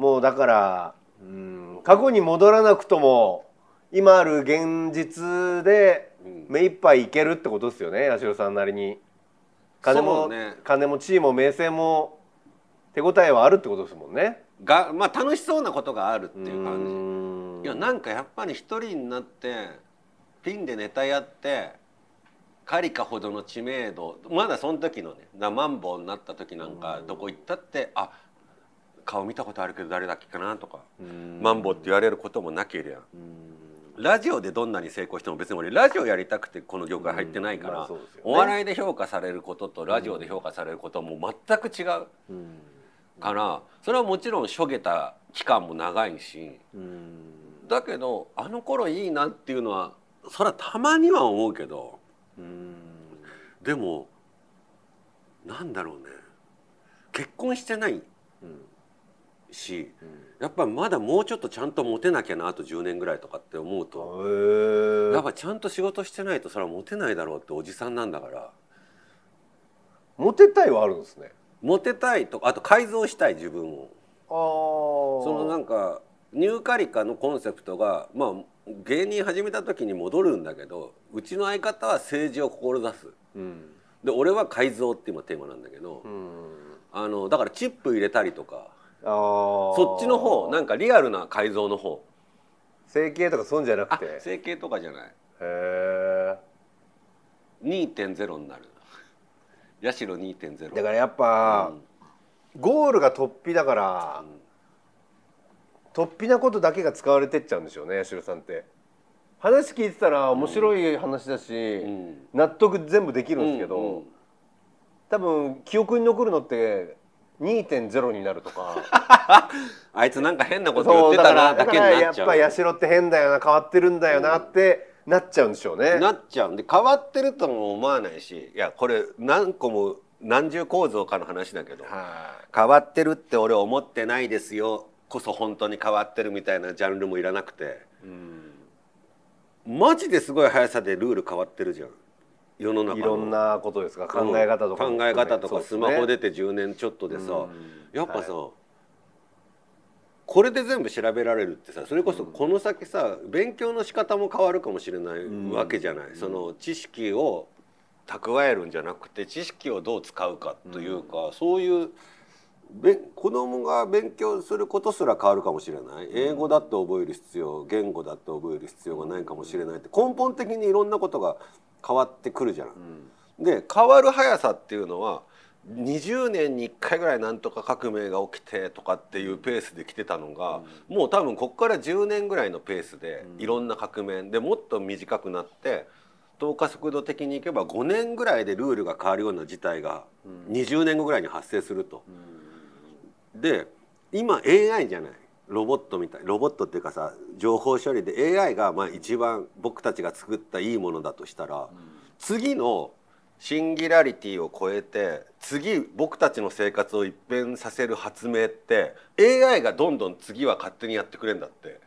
もうだから、過去に戻らなくとも今ある現実で目いっぱいいけるってことですよね、八代さんなりに。金も地位も名声も手応えはあるってことですもんね。が、まあ、楽しそうなことがあるっていう感じ。いや、なんかやっぱり一人になってピンでネタやってカリカほどの知名度、まだその時のね、マンボウになった時なんかどこ行ったって「あ、顔見たことあるけど誰だっけかな」とか「マンボウ」って言われることもなけりゃ、ラジオでどんなに成功しても別に俺ラジオやりたくてこの業界入ってないから、お笑いで評価されることとラジオで評価されることはもう全く違うから、それはもちろんしょげた期間も長いし、だけどあの頃いいなっていうのはそれはたまには思うけど、でもなんだろうね、結婚してないし、やっぱまだもうちょっとちゃんとモテなきゃな、あと10年ぐらいとかって思うと、やっぱちゃんと仕事してないとそれはモテないだろうって、おじさんなんだから。モテたいはあるんですね。モテたいと、あと改造したい自分を。そのなんかニューカリカのコンセプトが、まあ芸人始めた時に戻るんだけど、うちの相方は政治を志す、で俺は改造って今テーマなんだけど、だからチップ入れたりとか。そっちの方、なんかリアルな改造の方。整形とかそうじゃなくて。整形とかじゃない。へえ。 2.0 になる。八代 2.0 だからやっぱ、ゴールが突飛だから、突飛なことだけが使われてっちゃうんでしょうね、八代さんって。話聞いてたら面白い話だし、納得全部できるんですけど、多分記憶に残るのって2.0 になるとかあいつなんか変なこと言ってたなだけになっちゃう。やっぱ八代って変だよな、変わってるんだよなってなっちゃうんでしょうね。なっちゃうんで、変わってるとも思わないし、いやこれ何個も何重構造かの話だけど、変わってるって俺思ってないですよこそ本当に変わってるみたいなジャンルもいらなくて、マジですごい速さでルール変わってるじゃん、世の中のいろんなことですか、考え方とか、考え方とか、スマホ出て10年ちょっとでさ、やっぱさ、これで全部調べられるってさ、それこそこの先さ、勉強の仕方も変わるかもしれないわけじゃない、その知識を蓄えるんじゃなくて知識をどう使うかというか、そういう子供が勉強することすら変わるかもしれない。英語だって覚える必要、言語だって覚える必要がないかもしれないって、根本的にいろんなことが変わってくるじゃん。で、変わる速さっていうのは20年に1回ぐらいなんとか革命が起きてとかっていうペースで来てたのが、もう多分こっから10年ぐらいのペースでいろんな革命でもっと短くなって、等加速度的にいけば5年ぐらいでルールが変わるような事態が20年後ぐらいに発生すると。で、今 AI じゃない、ロボットみたい、ロボットっていうかさ、情報処理で AI がまあ一番僕たちが作ったいいものだとしたら、次のシンギュラリティを超えて次僕たちの生活を一変させる発明って AI がどんどん次は勝手にやってくれるんだって。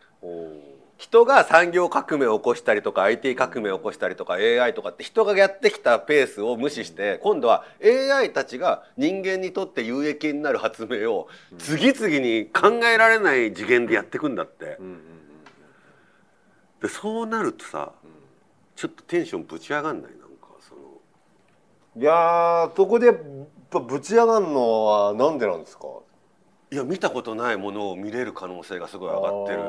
人が産業革命を起こしたりとか IT 革命を起こしたりとか AI とかって人がやってきたペースを無視して、今度は AI たちが人間にとって有益になる発明を次々に考えられない次元でやっていくんだって。で、そうなるとさ、ちょっとテンションぶち上がんない？なんかその、いやー、そこでやっぱぶち上がるのはなんでなんですか？いや、見たことないものを見れる可能性がすごい上がってる。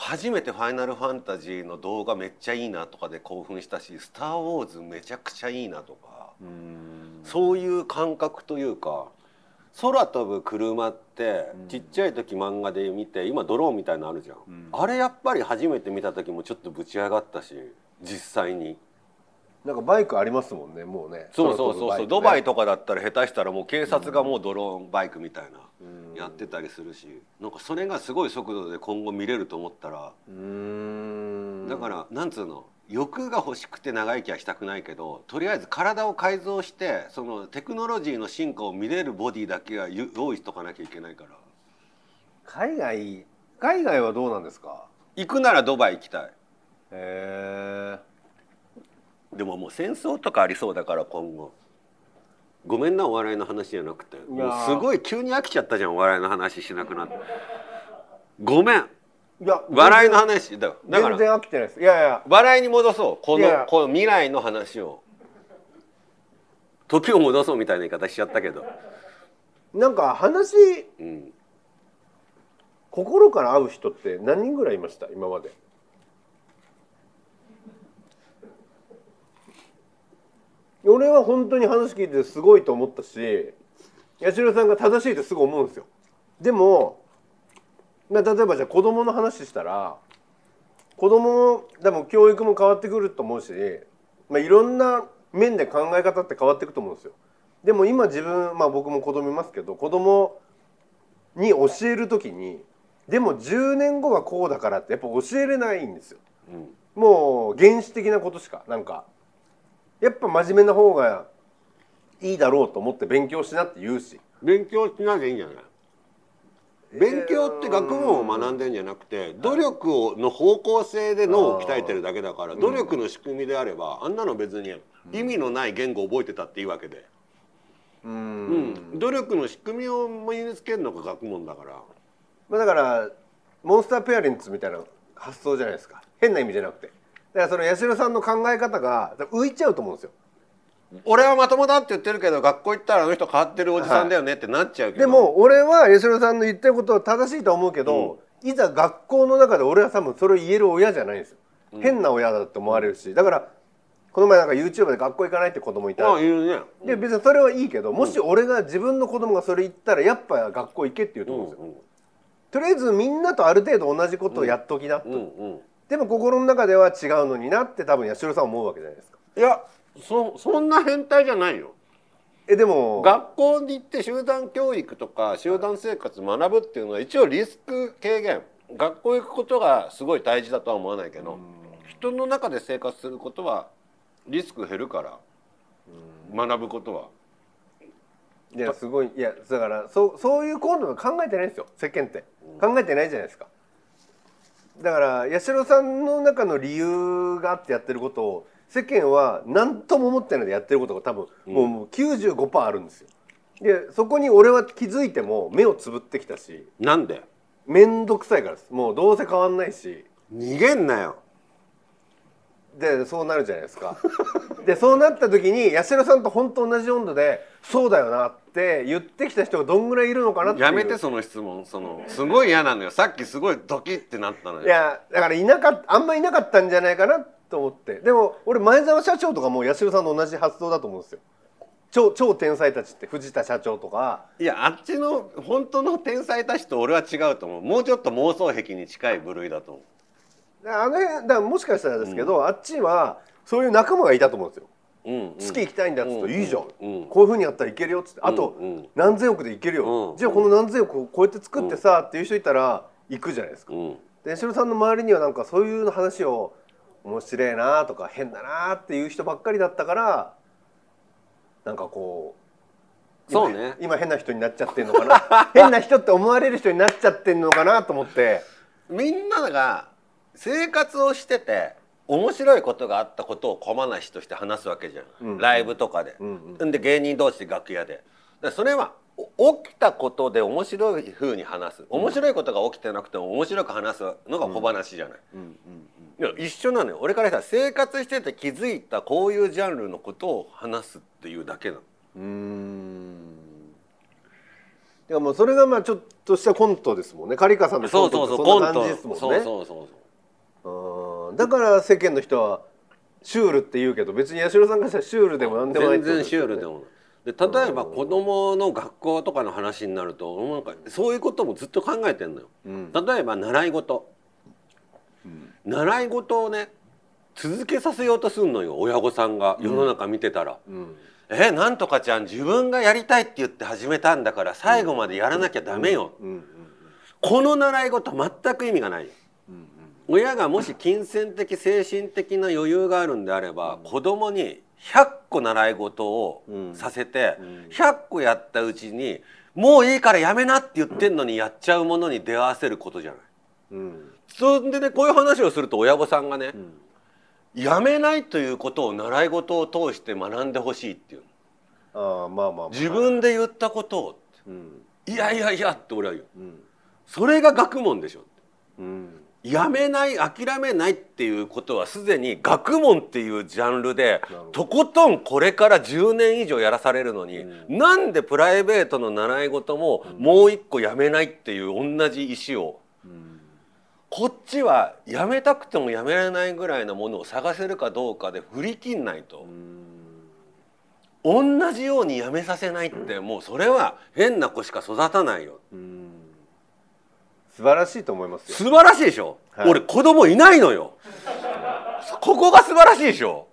初めて「ファイナルファンタジー」の動画めっちゃいいなとかで興奮したし、「スター・ウォーズ」めちゃくちゃいいなとか、そういう感覚というか、空飛ぶ車ってちっちゃい時漫画で見て、今ドローンみたいなのあるじゃん、あれやっぱり初めて見た時もちょっとぶち上がったし、実際に。なんかバイクありますもんね、もうね。そうそうそうそう、ドバイとかだったら下手したらもう警察がもうドローンバイクみたいなやってたりするし、なんかそれがすごい速度で今後見れると思ったら、だからなんつうの、欲が欲しくて長生きはしたくないけど、とりあえず体を改造してそのテクノロジーの進化を見れるボディだけは用意しとかなきゃいけないから。海外はどうなんですか？行くならドバイ行きたい。へえ。でももう戦争とかありそうだから今後。ごめんなお笑いの話じゃなくて、もうすごい急に飽きちゃったじゃんお笑いの話しなくなって。ごめん。いや笑いの話だから全然飽きてないです。いやいや笑いに戻そう、この未来の話を、時を戻そうみたいな言い方しちゃったけど、なんか話、うん、心から会う人って何人ぐらいいました今まで？俺は本当に話聞いてすごいと思ったし、八代さんが正しいってすぐ思うんですよ。でも例えばじゃあ子供の話したら、子供でも教育も変わってくると思うし、いろんな面で考え方って変わっていくと思うんですよ。でも今自分、僕も子供いますけど、子供に教える時にでも10年後はこうだからってやっぱ教えれないんですよ。うん、もう原始的なことしか、なんかやっぱ真面目な方がいいだろうと思って勉強しなって言うし。勉強しなきゃいいんじゃない？勉強って学問を学んでんじゃなくて、努力の方向性で脳を鍛えてるだけだから、努力の仕組みであればあんなの別に意味のない言語を覚えてたっていいわけで、努力の仕組みを身につけるのが学問だから。だからモンスターペアレンツみたいな発想じゃないですか、変な意味じゃなくて。だからその八代さんの考え方が浮いちゃうと思うんですよ。俺はまともだって言ってるけど、学校行ったらあの人変わってるおじさんだよねってなっちゃうけど、でも俺は八代さんの言ってることは正しいと思うけど、いざ学校の中で俺は多分それを言える親じゃないんですよ。変な親だと思われるし。だからこの前なんか YouTube で学校行かないって子供いた。で別にそれはいいけど、もし俺が自分の子供がそれ言ったらやっぱ学校行けって言うと思うんですよ。とりあえずみんなとある程度同じことをやっときなと。でも心の中では違うのになって多分八代さん思うわけじゃないですか。いやそんな変態じゃないよ。でも学校に行って集団教育とか集団生活学ぶっていうのは一応リスク軽減、学校行くことがすごい大事だとは思わないけど、人の中で生活することはリスク減るから、学ぶことは。いやすごい、いやだからそういうことは考えてないんですよ世間って。考えてないじゃないですか。だから八代さんの中の理由があってやってることを、世間は何とも思ってないでやってることが多分もう 95% あるんですよ。でそこに俺は気づいても目をつぶってきたし。なんで？面倒くさいからです。もうどうせ変わんないし。逃げんなよ。でそうなるじゃないですか。でそうなった時に八代さんと本当同じ温度で「そうだよな」って言ってきた人がどんぐらいいるのかなって。やめてその質問。すごい嫌なのよ。さっきすごいドキッてなったのよ。いやだからあんまいなかったんじゃないかなってと思って。でも俺前澤社長とかも八代さんの同じ発想だと思うんですよ。 超天才たちって、藤田社長とか。いやあっちの本当の天才たちと俺は違うと思う。もうちょっと妄想癖に近い部類だと思う。あの辺だ、もしかしたらですけど、あっちはそういう仲間がいたと思うんですよ。月行きたいんだっつって、いいじゃん、こういうふうにやったらいけるよっつって、あと何千億でいけるよ、じゃあこの何千億をこうやって作ってさっていう人いたら行くじゃないですか。で八代さんの周りにはなんかそういう話を面白いなとか変だなっていう人ばっかりだったから、なんかこうそうね、今変な人になっちゃってんのかな変な人って思われる人になっちゃってんのかなと思って。みんなが生活をしてて面白いことがあったことを小話として話すわけじゃん、ライブとかで、で芸人同士楽屋で。それは起きたことで面白い風に話す、面白いことが起きてなくても面白く話すのが小話じゃない。一緒なのよ。俺からしたら生活してて気づいたこういうジャンルのことを話すっていうだけなの。だからもうそれがちょっとしたコントですもんね。カリカさんのコントってそんな感じですもんね。だから世間の人はシュールって言うけど、別に八代さんからしたらシュールでもなんでもないってことですよね。全然シュールでもない。で例えば子どもの学校とかの話になると、なんかそういうこともずっと考えてんのよ。例えば習い事。習い事をね続けさせようとするのよ親御さんが、世の中見てたら。なんとかちゃん自分がやりたいって言って始めたんだから最後までやらなきゃダメよ。この習い事全く意味がないよ。親がもし金銭的精神的な余裕があるんであれば、子供に100個習い事をさせて、100個やったうちにもういいからやめなって言ってんのにやっちゃうものに出会わせることじゃない。そんでね、こういう話をすると親御さんがね、やめないということを習い事を通して学んでほしいっていう。自分で言ったことを、いやいやいやって俺は言う。それが学問でしょ。やめない、諦めないっていうことはすでに学問っていうジャンルでとことんこれから10年以上やらされるのに、なんでプライベートの習い事ももう一個やめないっていう同じ石を、こっちはやめたくてもやめられないぐらいのものを探せるかどうかで振り切んないと。同じようにやめさせないってもうそれは変な子しか育たないよ。素晴らしいと思いますよ。素晴らしいでしょ、はい、俺子供いないのよここが素晴らしいでしょ。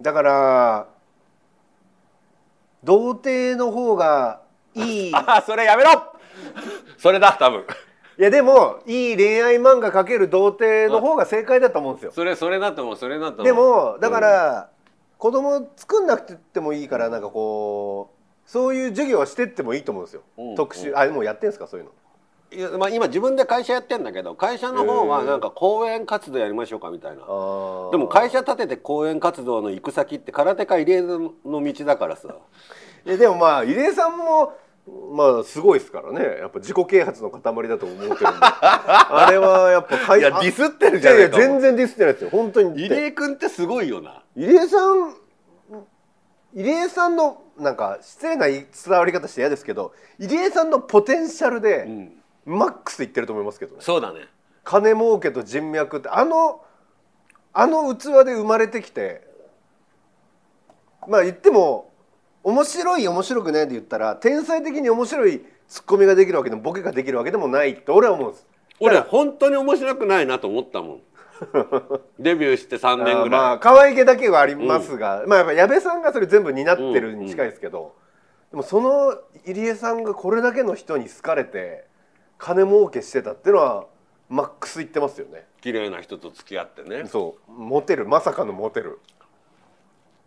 だから童貞の方がいいああそれやめろそれだ多分いやでもいい恋愛漫画描ける童貞の方が正解だと思うんですよ。それだと思う。それだと思う。でもだから、子供作んなくてもいいから、なんかこうそういう授業はしてってもいいと思うんですよ。特集、あ、もうやってんですかそういうの。いや、まあ、今自分で会社やってんだけど、会社の方はなんか講演活動やりましょうかみたいな。でも会社立てて講演活動の行く先って空手家入江の道だからさでもまあ入江さんもまあすごいですからね。やっぱ自己啓発の塊だと思うけどもあれはやっぱ会社、いやディスってるじゃないか。いや全然ディスってないですよ本当に。入江君ってすごいよな。入江さんのなんか失礼な伝わり方して嫌ですけど、入江さんのポテンシャルで、マックスいってると思いますけどね。そうだね。金儲けと人脈ってあの器で生まれてきて、まあ言っても面白い面白くないで言ったら、天才的に面白いツッコミができるわけでもボケができるわけでもないって俺は思うんです。俺本当に面白くないなと思ったもんデビューして3年ぐらい。まあ可愛げだけはありますが、まあやっぱ矢部さんがそれ全部担ってるに近いですけど、でもその入江さんがこれだけの人に好かれて金儲けしてたっていうのはマックス言ってますよね。綺麗な人と付き合ってね。そうモテる、まさかのモテる。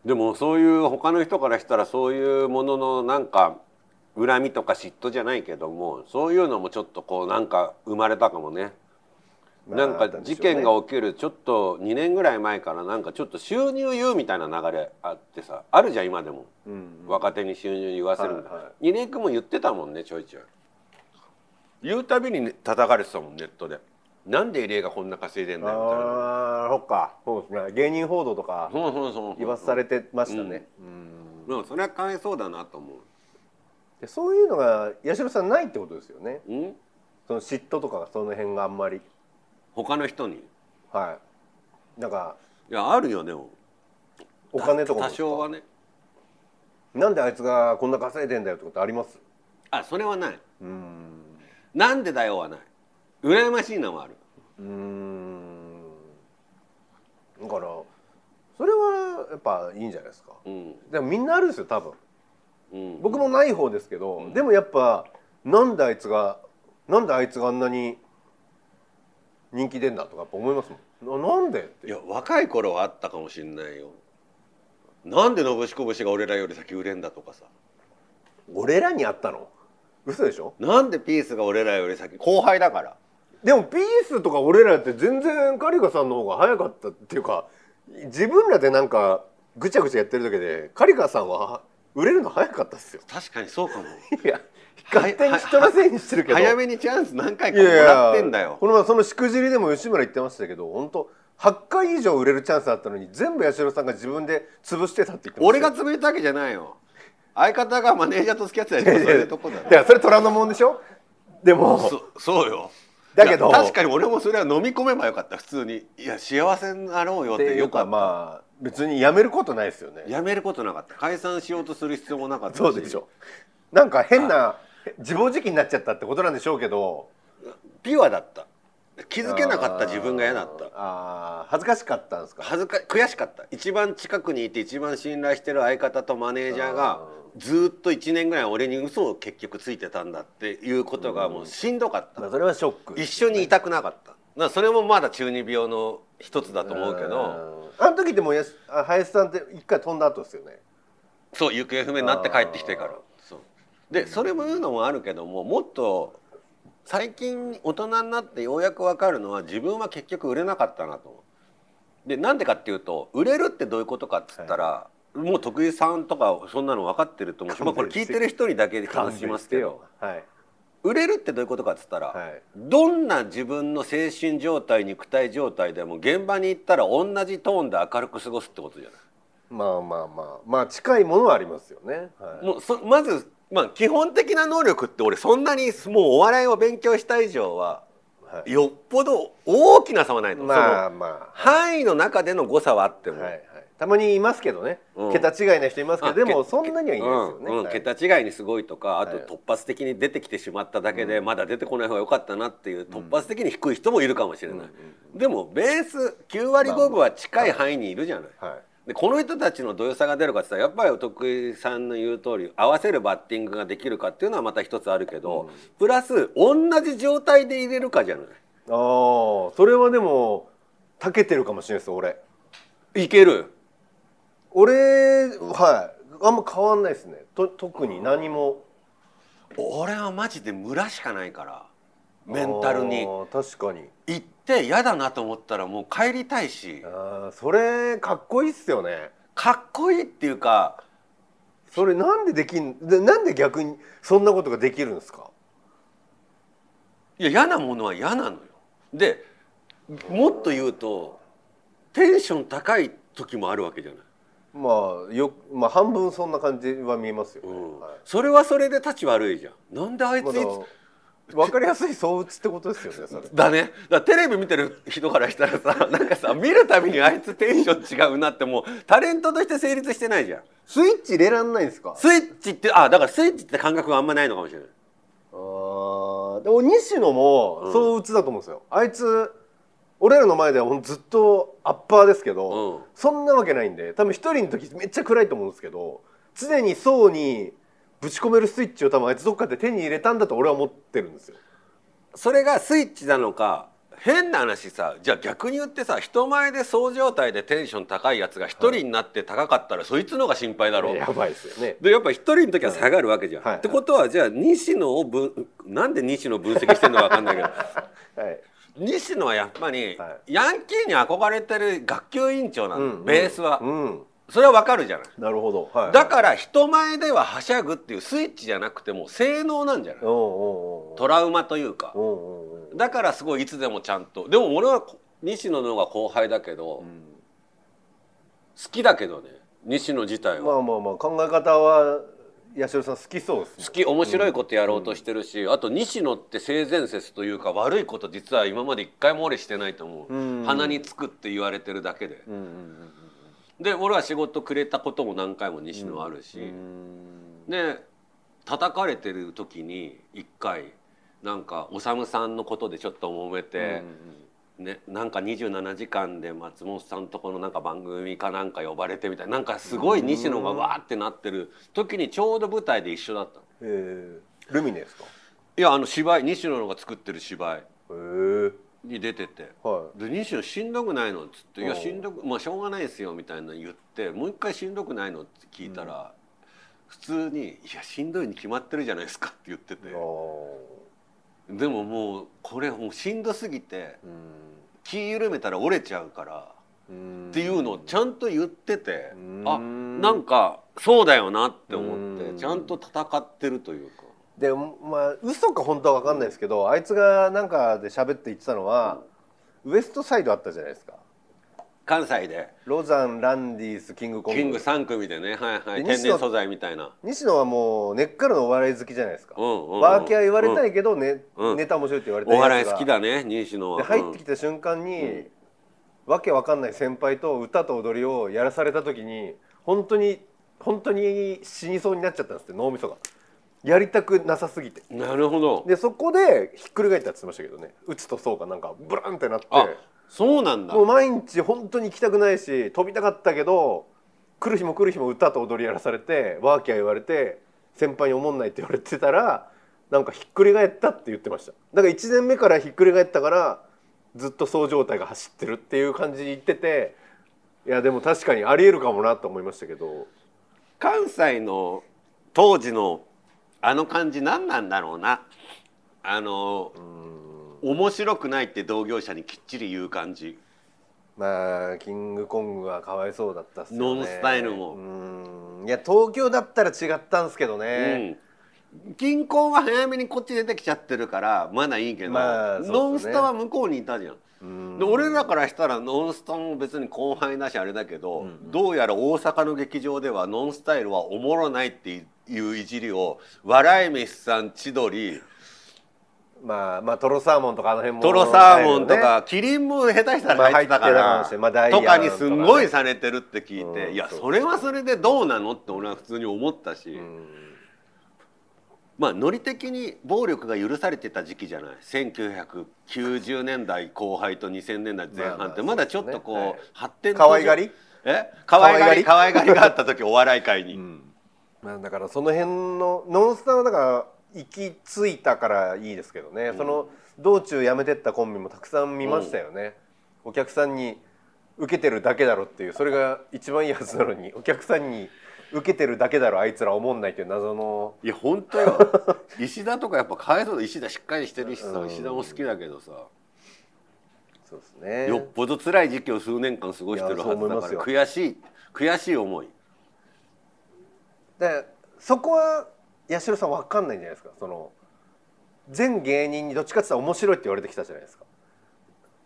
でもそういう他の人からしたらそういうもののなんか恨みとか嫉妬じゃないけども、そういうのもちょっとこうなんか生まれたかもね。なんか事件が起きるちょっと2年ぐらい前からなんかちょっと収入言うみたいな流れあってさ、あるじゃん今でも、若手に収入言わせるんだ。入江君も言ってたもんね、ちょいちょい。言うたびに叩かれてたもんネットで。なんで入江がこんな稼いでんだよみたいな。ああ、そっか。そうですね。芸人報道とか言わされてましたね。うん。それはかわいそうだなと思う。で、そういうのが八代さんないってことですよね。うん。その嫉妬とかその辺があんまり。他の人に。はい。なんか。いやあるよね。お金とかも。多少はね。なんであいつがこんな稼いでんだよってことあります？あ、それはない。なんでだよはない。羨ましいのもある。だからそれはやっぱいいんじゃないですか。でもみんなあるんですよ多分。僕もない方ですけど、でもやっぱなんであいつがあんなに人気出んだとかやっぱ思いますもん。なんでって。いや若い頃はあったかもしれないよ。なんでのぶしこぶしが俺らより先売れんだとかさ。俺らにあったの？嘘でしょ。なんでピースが俺らより先、後輩だから。でもピースとか俺らって全然カリカさんの方が早かったっていうか、自分らでなんかぐちゃぐちゃやってるだけでカリカさんは売れるの早かったっすよ。確かにそうかも。いや勝手に人のせいにしてるけど早めにチャンス何回かもらってんだよ。いやこの前そのしくじりでも吉村言ってましたけど、本当8回以上売れるチャンスあったのに全部八代さんが自分で潰してたって言ってましたよ。俺が潰れたわけじゃないよ。相方がマネージャーと付き合ってたりとかそういうとこだね。いやそれ虎ノ門でしょ。でもそうよ。だけど確かに俺もそれは飲み込めばよかった。普通にいや幸せになろうよってよかった。まあ別にやめることないですよね。やめることなかった。解散しようとする必要もなかった。そうでしょ。なんか変な自暴自棄になっちゃったってことなんでしょうけど、ピュアだった。気づけなかった自分が嫌だった。あ、恥ずかしかったんですか。悔しかった。一番近くにいて一番信頼してる相方とマネージャーがずっと1年ぐらい俺に嘘を結局ついてたんだっていうことがもうしんどかった。それはショック。一緒にいたくなかった。だそれもまだ中二病の一つだと思うけど。あの時でも林さんって一回飛んだ後ですよね。そう、行方不明になって帰ってきてから。そうでそれも言うのもあるけども、もっと最近大人になってようやく分かるのは自分は結局売れなかったなと。でなんでかっていうと、売れるってどういうことかっつったら、もう徳井さんとかそんなの分かってると思うし、まあこれ聞いてる人にだけ話しますけど、はい、売れるってどういうことかっつったら、はい、どんな自分の精神状態肉体状態でも現場に行ったら同じトーンで明るく過ごすってことじゃない。まあまあまあまあ近いものはありますよね。はい、もうまず、まあ、基本的な能力って俺そんなにもうお笑いを勉強した以上は。よっぽど大きな差はないの。まあまあ範囲の中での誤差はあっても、はいはい、たまにいますけどね、桁違いな人いますけど、でもそんなにはいないですよね。桁違いにすごいとか、あと突発的に出てきてしまっただけで、まだ出てこない方が良かったなっていう突発的に低い人もいるかもしれない。でもベース9割5分は近い範囲にいるじゃない。でこの人たちのどよさが出るかって言ったら、やっぱりお得意さんの言う通り合わせるバッティングができるかっていうのはまた一つあるけど、うん、プラス同じ状態で入れるかじゃない。あー、それはでも長けてるかもしれないです。俺いける。俺はいあんま変わんないですね。特に何も、うん、俺はマジでムラしかないから、メンタルに。確かに行って嫌だなと思ったらもう帰りたいし。あ、それかっこいいっすよね。かっこいいっていうか、それなんでできん、なんで逆にそんなことができるんですか。いや、嫌なものは嫌なのよ。でもっと言うとテンション高い時もあるわけじゃない。まあまあ半分そんな感じは見えますよね。うん、はい、それはそれでたち悪いじゃん。なんであいついつ分かりやすい相打ちってことですよね。それだね。だテレビ見てる人からしたらさ、なんかさ見るたびにあいつテンション違うなって、もうタレントとして成立してないじゃん。スイッチ入れらんないんですか。スイッチって、あ、だからスイッチって感覚があんまないのかもしれない。ああ、でも西野も相打ちだと思うんですよ。うん、あいつ俺らの前ではずっとアッパーですけど、うん、そんなわけないんで、多分一人の時めっちゃ暗いと思うんですけど、常にそうにぶち込めるスイッチを多分あいつどっかで手に入れたんだと俺は思ってるんですよ。それがスイッチなのか。変な話さ、じゃあ逆に言ってさ、人前でそう状態でテンション高いやつが一人になって高かったら、はい、そいつの方が心配だろう。やばいですよね。でやっぱ一人の時は下がるわけじゃん。はい、ってことはじゃあ西野をなんで西野分析してんのか分かんないけど、はい、西野はやっぱりヤンキーに憧れてる学級委員長なの、うん、ベースは。うん、それはわかるじゃない。なるほど。はい、だから人前でははしゃぐっていうスイッチじゃなくても性能なんじゃない。トラウマというか。だからすごいいつでもちゃんと。でも俺は西野の方が後輩だけど、うん、好きだけどね、西野自体は。まあまあまあ考え方は八代さん好きそうですね。好き、面白いことやろうとしてるし、うん、あと西野って性善説というか悪いこと実は今まで一回も俺してないと思う。うん、鼻につくって言われてるだけで。で俺は仕事くれたことも何回も西野あるし、で叩かれてる時に一回なんかおさむさんのことでちょっと揉めて、ね、なんか27時間で松本さんとこのなんか番組かなんか呼ばれてみたいな、なんかすごい西野がわーってなってる時にちょうど舞台で一緒だったの。ルミネですか。いや、あの芝居、西野が作ってる芝居。に出てて、はい、で西野しんどくないのっつって「いやしんどく、まあしょうがないですよ」みたいな言って、もう一回しんどくないのって聞いたら、うん、普通に「いやしんどいに決まってるじゃないですか」って言ってて、でももうこれもうしんどすぎて、うん、気緩めたら折れちゃうから、うん、っていうのをちゃんと言ってて、うん、あ、なんかそうだよなって思って、うん、ちゃんと戦ってるというか。でまあ嘘か本当は分かんないですけど、あいつがなんかで喋って言ってたのは、うん、ウエストサイドあったじゃないですか、関西で。ロザン、ランディース、キングコング、キング3組でね、はいはい、天然素材みたいな。西野はもう根っからのお笑い好きじゃないですか。ワーキャー言われたいけど、ね、うん、ネタ面白いって言われたい、お笑い好きだね西野は。で入ってきた瞬間に、うん、わけわかんない先輩と歌と踊りをやらされた時に本当に死にそうになっちゃったんですって、脳みそが。やりたくなさすぎて。なるほど。でそこでひっくり返ったって言ってましたけどね、うつとそうかなんかブランってなって。そうなんだ。もう毎日本当に行きたくないし飛びたかったけど、来る日も来る日も歌と踊りやらされて、ワーキャー言われて、先輩におもんないって言われてたら、なんかひっくり返ったって言ってました。だから1年目からひっくり返ったからずっとそう状態が走ってるっていう感じで言ってて、いやでも確かにありえるかもなと思いましたけど。関西の当時のあの感じ何なんだろうな、面白くないって同業者にきっちり言う感じ。まあキングコングはかわいそうだったっすよね。ノンスタイルも、いや東京だったら違ったんですけどね、銀行は早めにこっち出てきちゃってるからまだいいけど、ノンスタは向こうにいたじゃん。で俺らからしたらノンスタも別に後輩だしあれだけど、どうやら大阪の劇場ではノンスタイルはおもろないっていういじりを笑い飯さん、千鳥、トロサーモンとかあの辺も、トロサーモンとかキリンも下手したら入ってたからとかにすんごいされてるって聞いて、いやそれはそれでどうなのって俺は普通に思ったし。まあノリ的に暴力が許されてた時期じゃない。1990年代後半と2000年代前半ってまだちょっとこう発展、可愛がり可愛がりがあった時お笑い界に、だからその辺のノンスターはだから行き着いたからいいですけどね、その道中辞めてったコンビもたくさん見ましたよね。お客さんに受けてるだけだろっていう、それが一番いいはずなのにお客さんに受けてるだけだろあいつら思んないっていう謎の。いや本当よ石田とかやっぱかわいそうだ。石田しっかりしてるしさ、石田も好きだけどさ、そうですね、よっぽど辛い時期を数年間過ごしてるはずだから悔しい思いで。そこは八代さん分かんないんじゃないですか。その全芸人にどっちかって言ったら面白いって言われてきたじゃないですか。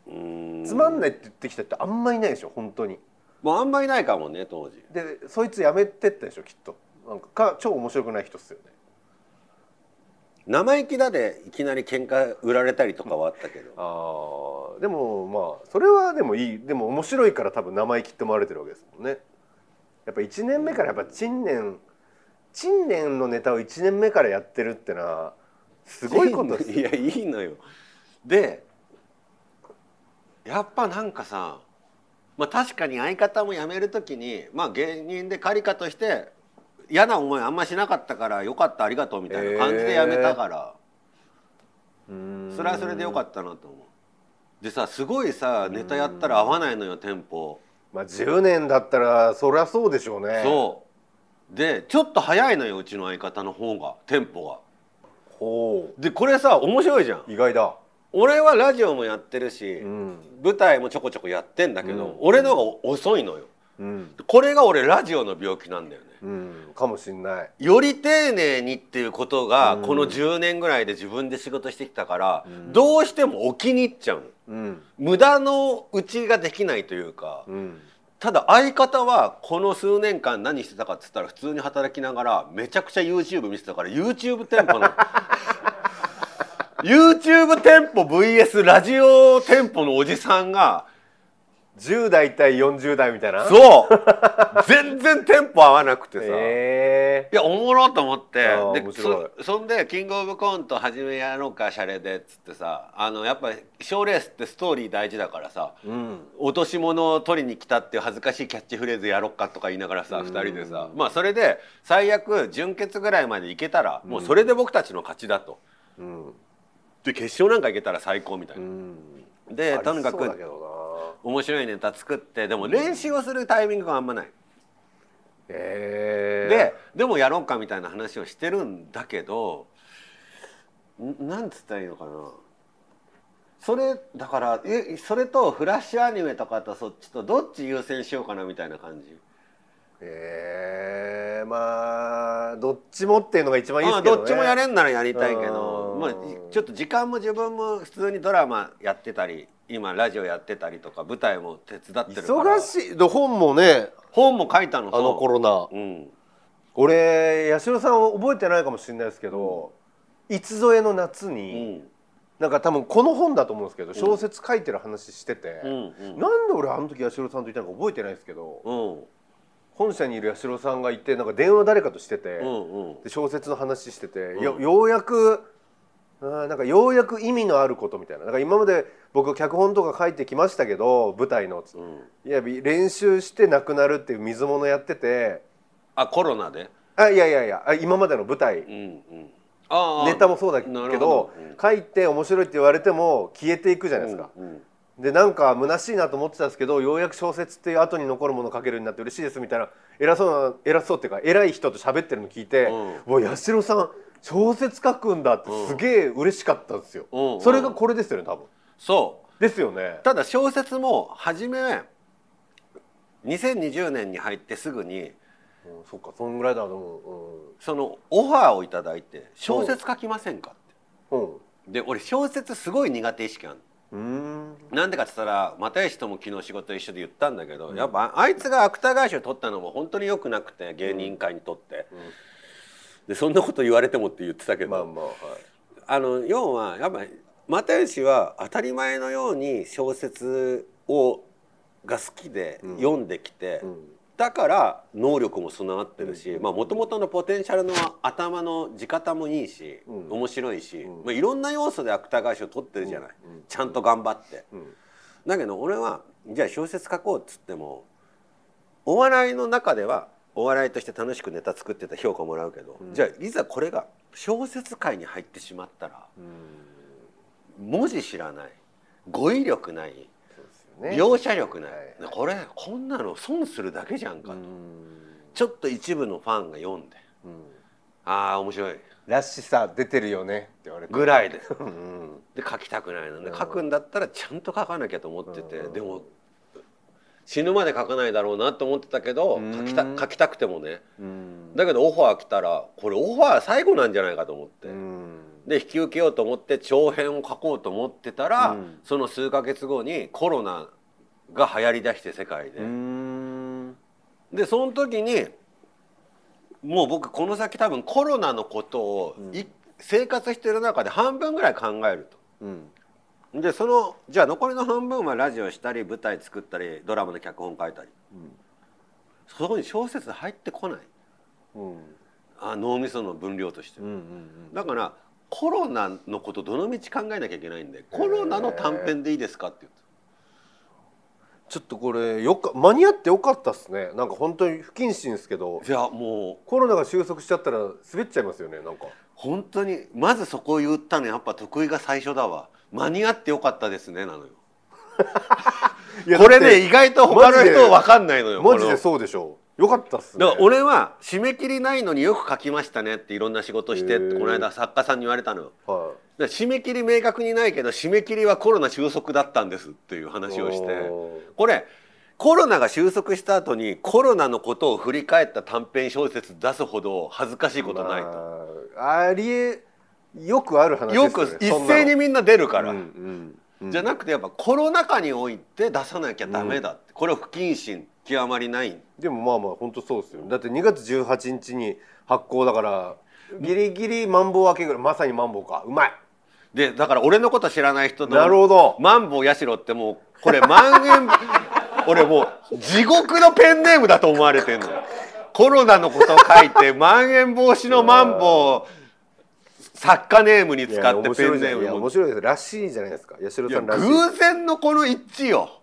つまんないって言ってきたってあんまいないでしょ本当に。もうあんまりないかもね当時で。そいつ辞めてったでしょきっと。なんか超面白くない人っすよね。生意気だでいきなり喧嘩売られたりとかはあったけどあでもまあそれはでもいい。でも面白いから多分生意気って思われてるわけですもんね。やっぱ1年目からやっぱ陳年のネタを1年目からやってるってのはすごいことですよ。いやいいのよ。でやっぱなんかさ、まあ確かに相方も辞める時に、まあ、芸人でカリカとして嫌な思いあんましなかったからよかったありがとうみたいな感じで辞めたから、それはそれでよかったなと思う。でさすごいさネタやったら合わないのよテンポ。まあ10年だったらそりゃそうでしょうね。そうでちょっと早いのようちの相方の方がテンポが。ほうでこれさ面白いじゃん。意外だ。俺はラジオもやってるし、舞台もちょこちょこやってんだけど、俺の方が遅いのよ、これが俺ラジオの病気なんだよね、かもしんない。より丁寧にっていうことが、この10年ぐらいで自分で仕事してきたから、どうしても置きに入っちゃうの、無駄のうちができないというか、ただ相方はこの数年間何してたかっつったら普通に働きながらめちゃくちゃ YouTube 見てたから YouTube テンポのYouTube 店舗 vs ラジオ店舗のおじさんが10代対40代みたいな。そう全然テンポ合わなくてさ、いやおもろと思って、でそんで「キングオブコント始めやろうかシャレで」っつってさ、やっぱ賞レースってストーリー大事だからさ、落とし物を取りに来たっていう恥ずかしいキャッチフレーズやろっかとか言いながらさ、2人でさ、まあそれで最悪準決ぐらいまでいけたらもうそれで僕たちの勝ちだと。で決勝なんか行けたら最高みたいな。でとにかく面白いネタ作って、でも練習をするタイミングがあんまない。でもやろうかみたいな話をしてるんだけど、なんつったらいいのかな。それだからそれとフラッシュアニメとかとそっちとどっち優先しようかなみたいな感じ。まあどっちもっていうのが一番いいですけどね。どっちもやれんならやりたいけど、まあちょっと時間も自分も普通にドラマやってたり今ラジオやってたりとか舞台も手伝ってるから忙しい。本もね、本も書いたの。あのコロナ、俺八代さん覚えてないかもしれないですけど、いつぞえの夏に、なんか多分この本だと思うんですけど小説書いてる話してて、なんで俺あの時八代さんといたのか覚えてないですけど、本社にいる八代さんがいて、なんか電話誰かとしてて、で小説の話してて、ようやくなんかようやく意味のあることみたいな。だから今まで僕脚本とか書いてきましたけど舞台の、いや練習してなくなるっていう水物やってて、コロナでいや今までの舞台、ネタもそうだけど書いて面白いって言われても消えていくじゃないですか。でなんか虚しいなと思ってたんですけど、ようやく小説っていう後に残るものを書けるようになって嬉しいですみたいな、偉そうっていうか偉い人と喋ってるの聞いて、もう八代さん小説書くんだってすげえ嬉しかったんですよ。それがこれですよね多分。そうですよね。ただ小説も初め2020年に入ってすぐに、うん、そっか、そんぐらいだと思う、うん、そのオファーをいただいて「小説書きませんか?」って、うん、で俺小説すごい苦手意識ある。なんでかって言ったら又吉とも昨日仕事一緒で言ったんだけど、うん、やっぱあいつが芥川賞取ったのも本当に良くなくて、芸人界にとって、うんうん、でそんなこと言われてもって言ってたけど、まあまあ、はい、要はやっぱ又吉は当たり前のように小説が好きで読んできて、うんうん、だから能力も備わってるし、もともとのポテンシャルの頭の地方もいいし、うん、面白いし、うん、まあいろんな要素で芥川賞取ってるじゃない、うん、ちゃんと頑張って、うん、だけど俺はじゃあ小説書こうっつってもお笑いの中ではお笑いとして楽しくネタ作ってた評価もらうけど、うん、じゃあいざこれが小説界に入ってしまったら、うん、文字知らない、語彙力ない、描写力ない、これこんなの損するだけじゃんかと、ちょっと一部のファンが読んで「ああ面白いらしさ出てるよね」って言われてぐらいで書きたくないので、書くんだったらちゃんと書かなきゃと思ってて、でも死ぬまで書かないだろうなと思ってたけど、書きたくてもね、だけどオファー来たらこれオファー最後なんじゃないかと思って。で引き受けようと思って長編を書こうと思ってたら、うん、その数ヶ月後にコロナが流行りだして世界で、でその時にもう僕この先多分コロナのことを、うん、生活してる中で半分ぐらい考えると、うん、でじゃあ残りの半分はラジオしたり舞台作ったりドラマの脚本書いたり、うん、そこに小説入ってこない、うん、脳みその分量として。だからコロナのことどの道考えなきゃいけないんで、コロナの短編でいいですかって言うと、ちょっとこれ間に合ってよかったっすね。なんか本当に不謹慎ですけど、いやもうコロナが収束しちゃったら滑っちゃいますよね。なんか本当にまずそこを言ったのやっぱ徳井が最初だわ。間に合ってよかったですねなのよこれね意外と他の人分かんないのよ。マジでそうでしょう。よかったっすね。だから俺は締め切りないのによく書きましたねっていろんな仕事してってこの間作家さんに言われたのよ、はい、締め切り明確にないけど締め切りはコロナ収束だったんですっていう話をして、これコロナが収束した後にコロナのことを振り返った短編小説出すほど恥ずかしいことないと、まあ、よくある話ですよね。よく一斉にみんな出るから、じゃなくてやっぱコロナ禍において出さなきゃダメだって、これ不謹慎極まりない。でもまあまあ本当そうですよ。だって2月18日に発行だからギリギリマンボウ明けぐらい、まさにマンボウか、うまいで、だから俺のこと知らない人のなるほどマンボウ八代ってもうこれ万円俺もう地獄のペンネームだと思われてんのコロナのこと書いてまん延防止のマンボウ作家ネームに使ってペンネーム、面白いですらしいじゃないですか。八代さんらしい。偶然のこの一致よ。